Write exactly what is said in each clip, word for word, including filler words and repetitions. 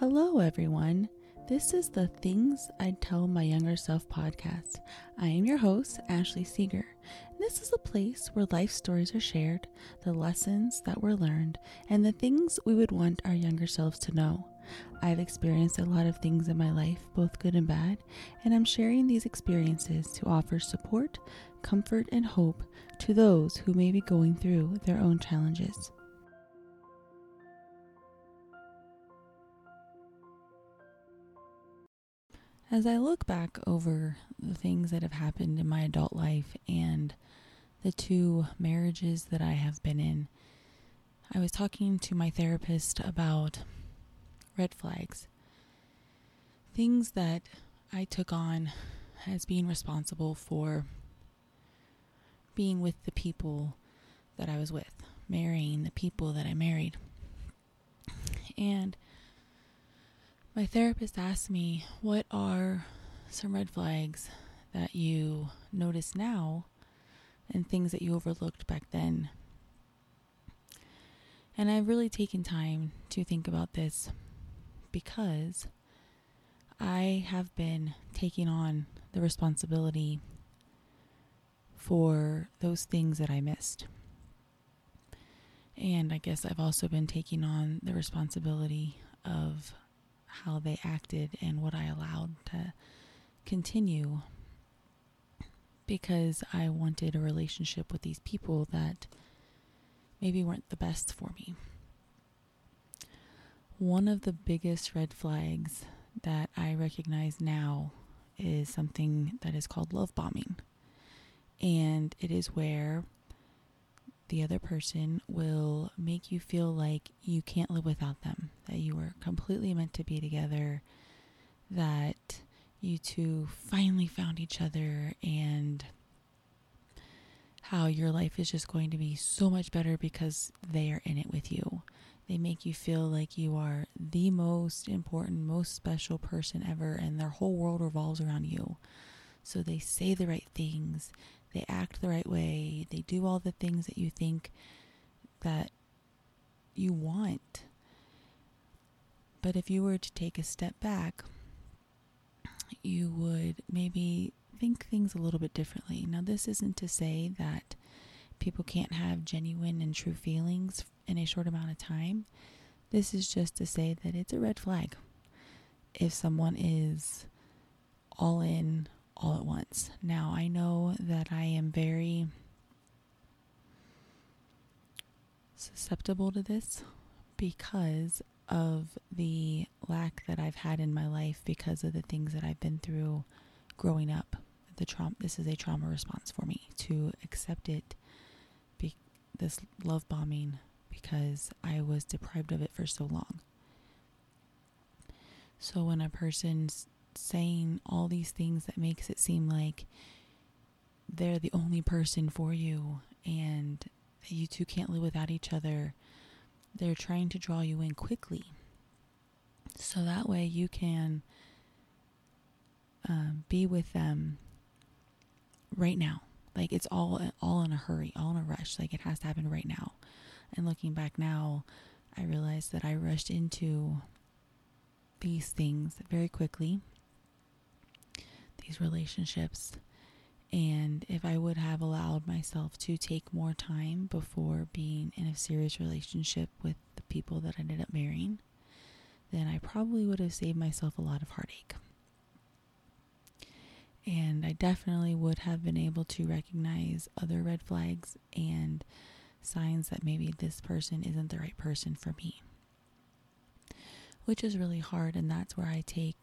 Hello everyone, this is the Things I'd Tell My Younger Self podcast. I am your host, Ashley Seeger. This is a place where life stories are shared, the lessons that were learned, and the things we would want our younger selves to know. I've experienced a lot of things in my life, both good and bad, and I'm sharing these experiences to offer support, comfort, and hope to those who may be going through their own challenges. As I look back over the things that have happened in my adult life and the two marriages that I have been in, I was talking to my therapist about red flags, things that I took on as being responsible for being with the people that I was with, marrying the people that I married. And my therapist asked me, what are some red flags that you notice now and things that you overlooked back then? And I've really taken time to think about this because I have been taking on the responsibility for those things that I missed. And I guess I've also been taking on the responsibility of how they acted and what I allowed to continue because I wanted a relationship with these people that maybe weren't the best for me. One of the biggest red flags that I recognize now is something that is called love bombing. And it is where the other person will make you feel like you can't live without them, that you were completely meant to be together, that you two finally found each other, and how your life is just going to be so much better because they are in it with you. They make you feel like you are the most important, most special person ever, and their whole world revolves around you. So they say the right things, they act the right way, they do all the things that you think that you want. But if you were to take a step back, you would maybe think things a little bit differently. Now, this isn't to say that people can't have genuine and true feelings in a short amount of time. This is just to say that it's a red flag if someone is all in all at once. Now, I know that I am very susceptible to this because of the lack that I've had in my life because of the things that I've been through growing up. The trauma, this is a trauma response for me to accept it, be, this love bombing, because I was deprived of it for so long. So when a person's saying all these things that makes it seem like they're the only person for you and that you two can't live without each other, they're trying to draw you in quickly so that way you can um, be with them right now. Like, it's all all in a hurry, all in a rush, like it has to happen right now. And looking back now, I realized that I rushed into these things very quickly, these relationships, and if I would have allowed myself to take more time before being in a serious relationship with the people that I ended up marrying, then I probably would have saved myself a lot of heartache. And I definitely would have been able to recognize other red flags and signs that maybe this person isn't the right person for me, which is really hard, and that's where I take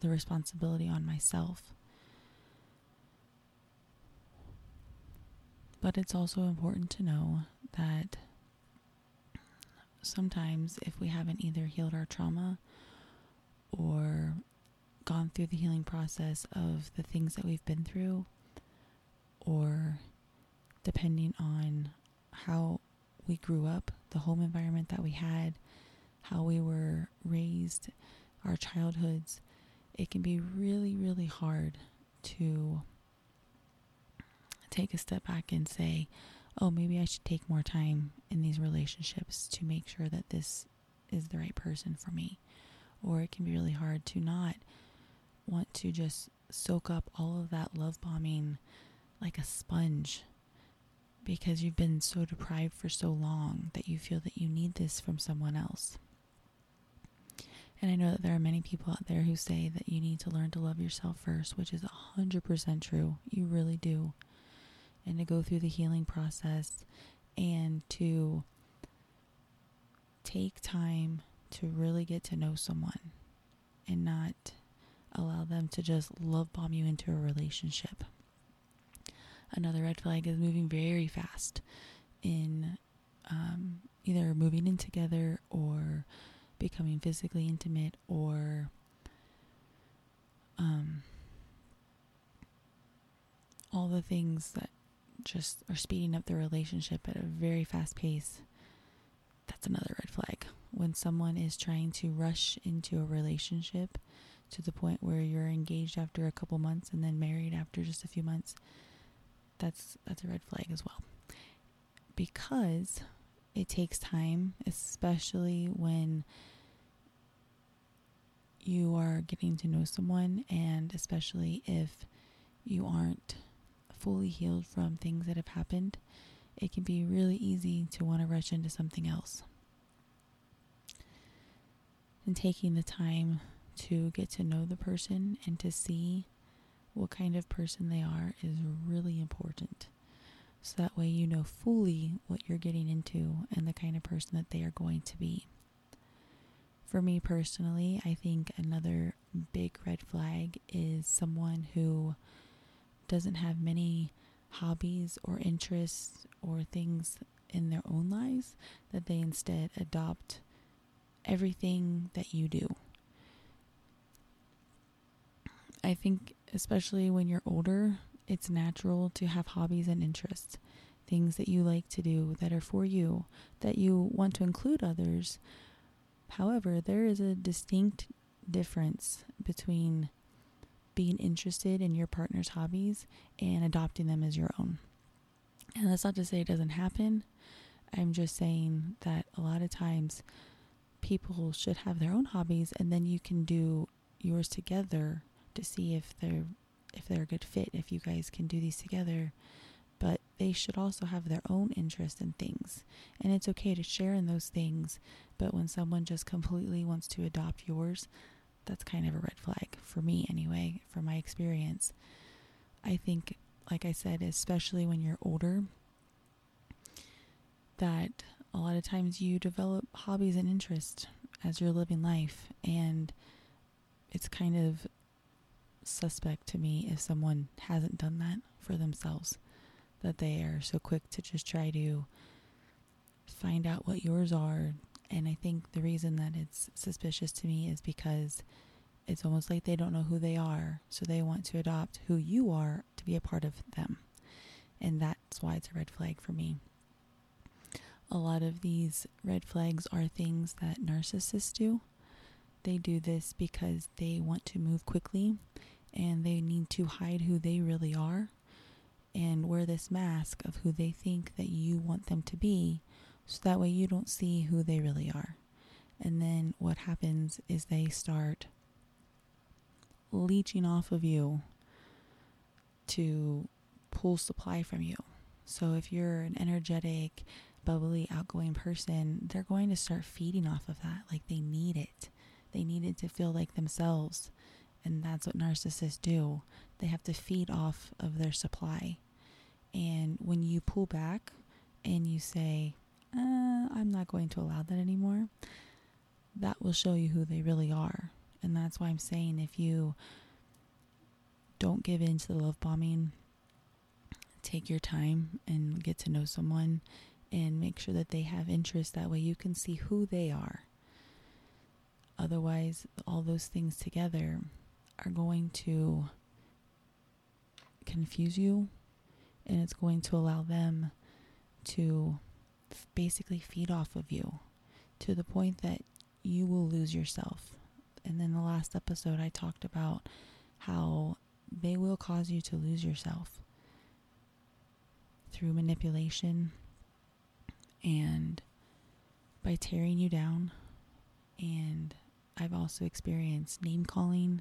the responsibility on myself. But it's also important to know that sometimes if we haven't either healed our trauma or gone through the healing process of the things that we've been through, or depending on how we grew up, the home environment that we had, how we were raised, our childhoods, it can be really, really hard to take a step back and say, oh, maybe I should take more time in these relationships to make sure that this is the right person for me, or it can be really hard to not want to just soak up all of that love bombing like a sponge, because you've been so deprived for so long that you feel that you need this from someone else. And I know that there are many people out there who say that you need to learn to love yourself first, which is one hundred percent true. You really do. And to go through the healing process and to take time to really get to know someone and not allow them to just love bomb you into a relationship. Another red flag is moving very fast in um, either moving in together or becoming physically intimate or um, all the things that just are speeding up the relationship at a very fast pace. That's another red flag. When someone is trying to rush into a relationship to the point where you're engaged after a couple months and then married after just a few months, That's that's a red flag as well, because it takes time, especially when you are getting to know someone, and especially if you aren't fully healed from things that have happened, it can be really easy to want to rush into something else. And taking the time to get to know the person and to see what kind of person they are is really important. So that way you know fully what you're getting into and the kind of person that they are going to be. For me personally, I think another big red flag is someone who doesn't have many hobbies or interests or things in their own lives, that they instead adopt everything that you do. I think especially when you're older, it's natural to have hobbies and interests, things that you like to do that are for you, that you want to include others. However, there is a distinct difference between being interested in your partner's hobbies and adopting them as your own. And that's not to say it doesn't happen. I'm just saying that a lot of times people should have their own hobbies, and then you can do yours together to see if they're if they're a good fit, if you guys can do these together. But they should also have their own interest in things, and it's okay to share in those things. But when someone just completely wants to adopt yours, that's kind of a red flag for me anyway, from my experience. I think, like I said, especially when you're older, that a lot of times you develop hobbies and interests as you're living life, and it's kind of suspect to me if someone hasn't done that for themselves, that they are so quick to just try to find out what yours are. And I think the reason that it's suspicious to me is because it's almost like they don't know who they are, so they want to adopt who you are to be a part of them, and that's why it's a red flag for me. A lot of these red flags are things that narcissists do. They do this because they want to move quickly, and they need to hide who they really are and wear this mask of who they think that you want them to be, so that way you don't see who they really are. And then what happens is they start leeching off of you to pull supply from you. So if you're an energetic, bubbly, outgoing person, they're going to start feeding off of that. Like, they need it. They needed to feel like themselves, and that's what narcissists do. They have to feed off of their supply. And when you pull back and you say, uh, I'm not going to allow that anymore, that will show you who they really are. And that's why I'm saying, if you don't give in to the love bombing, take your time and get to know someone and make sure that they have interests. That way you can see who they are. Otherwise, all those things together are going to confuse you, and it's going to allow them to f- basically feed off of you to the point that you will lose yourself. And then the last episode, I talked about how they will cause you to lose yourself through manipulation and by tearing you down and I've also experienced name calling,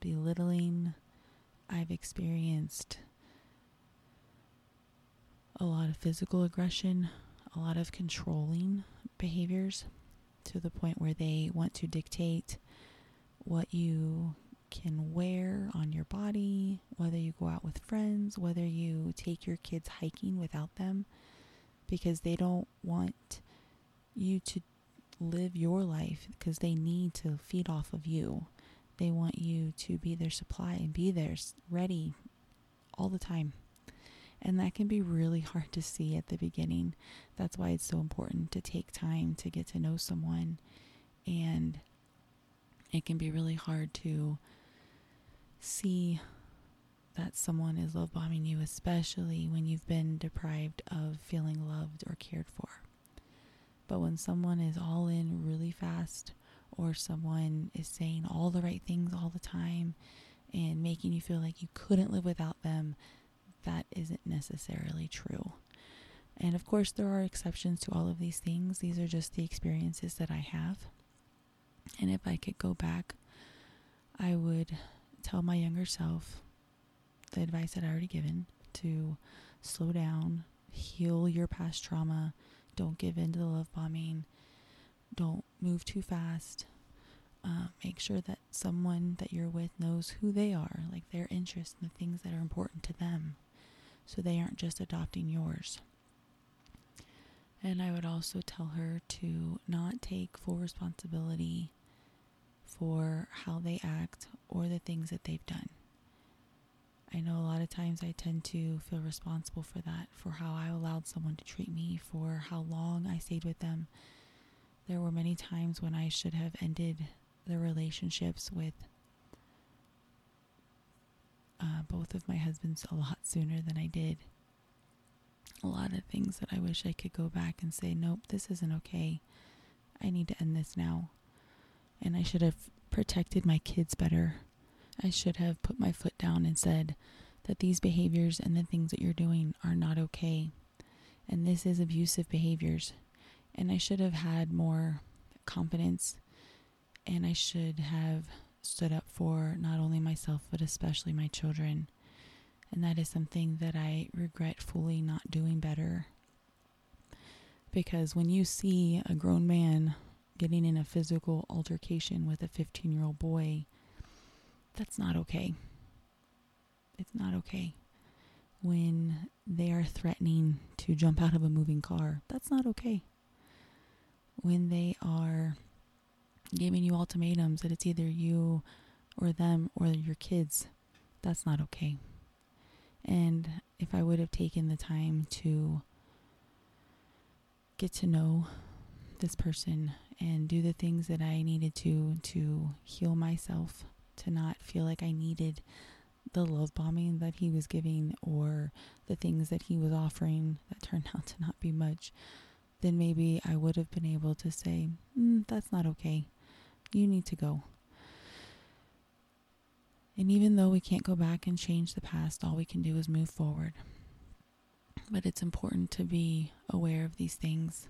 belittling. I've experienced a lot of physical aggression, a lot of controlling behaviors to the point where they want to dictate what you can wear on your body, whether you go out with friends, whether you take your kids hiking without them, because they don't want you to live your life because they need to feed off of you. They want you to be their supply and be there ready all the time. And that can be really hard to see at the beginning. That's why it's so important to take time to get to know someone. And it can be really hard to see that someone is love bombing you, especially when you've been deprived of feeling loved or cared for. But when someone is all in really fast, or someone is saying all the right things all the time and making you feel like you couldn't live without them, that isn't necessarily true. And of course, there are exceptions to all of these things. These are just the experiences that I have. And if I could go back, I would tell my younger self the advice that I already given, to slow down, heal your past trauma, don't give in to the love bombing, don't move too fast, uh, make sure that someone that you're with knows who they are, like their interests and the things that are important to them, so they aren't just adopting yours. And I would also tell her to not take full responsibility for how they act or the things that they've done. I know a lot of times I tend to feel responsible for that, for how I allowed someone to treat me, for how long I stayed with them. There were many times when I should have ended the relationships with uh, both of my husbands a lot sooner than I did. A lot of things that I wish I could go back and say, nope, this isn't okay. I need to end this now. And I should have protected my kids better. I should have put my foot down and said that these behaviors and the things that you're doing are not okay. And this is abusive behaviors. And I should have had more confidence. And I should have stood up for not only myself, but especially my children. And that is something that I regret fully not doing better. Because when you see a grown man getting in a physical altercation with a fifteen-year-old boy, that's not okay. It's not okay. When they are threatening to jump out of a moving car, that's not okay. When they are giving you ultimatums that it's either you or them or your kids, that's not okay. And if I would have taken the time to get to know this person and do the things that I needed to to heal myself, to not feel like I needed the love bombing that he was giving or the things that he was offering that turned out to not be much, then maybe I would have been able to say, mm, that's not okay. You need to go. And even though we can't go back and change the past, all we can do is move forward. But it's important to be aware of these things.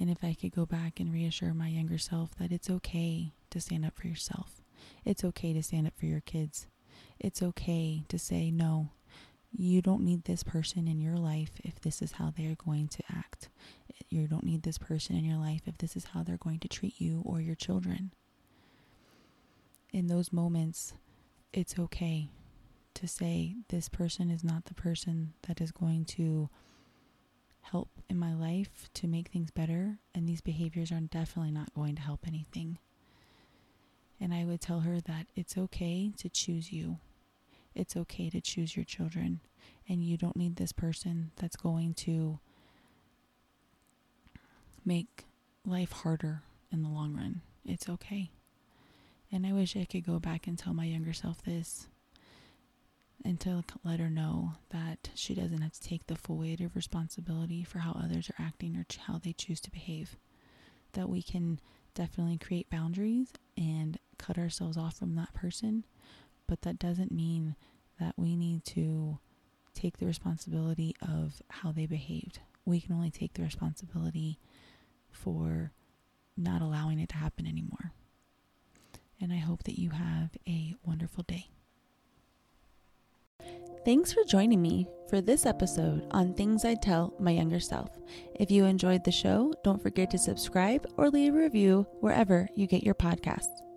And if I could go back and reassure my younger self that it's okay to stand up for yourself. It's okay to stand up for your kids. It's okay to say, no, you don't need this person in your life if this is how they're going to act. You don't need this person in your life if this is how they're going to treat you or your children. In those moments, it's okay to say, this person is not the person that is going to help in my life to make things better, and these behaviors are definitely not going to help anything. And I would tell her that it's okay to choose you. It's okay to choose your children. And you don't need this person that's going to make life harder in the long run. It's okay. And I wish I could go back and tell my younger self this. And to let her know that she doesn't have to take the full weight of responsibility for how others are acting or how they choose to behave. That we can definitely create boundaries and cut ourselves off from that person, but that doesn't mean that we need to take the responsibility of how they behaved. We can only take the responsibility for not allowing it to happen anymore. and I hope that you have a wonderful day. Thanks for joining me for this episode on Things I Tell My Younger Self. If you enjoyed the show, don't forget to subscribe or leave a review wherever you get your podcasts.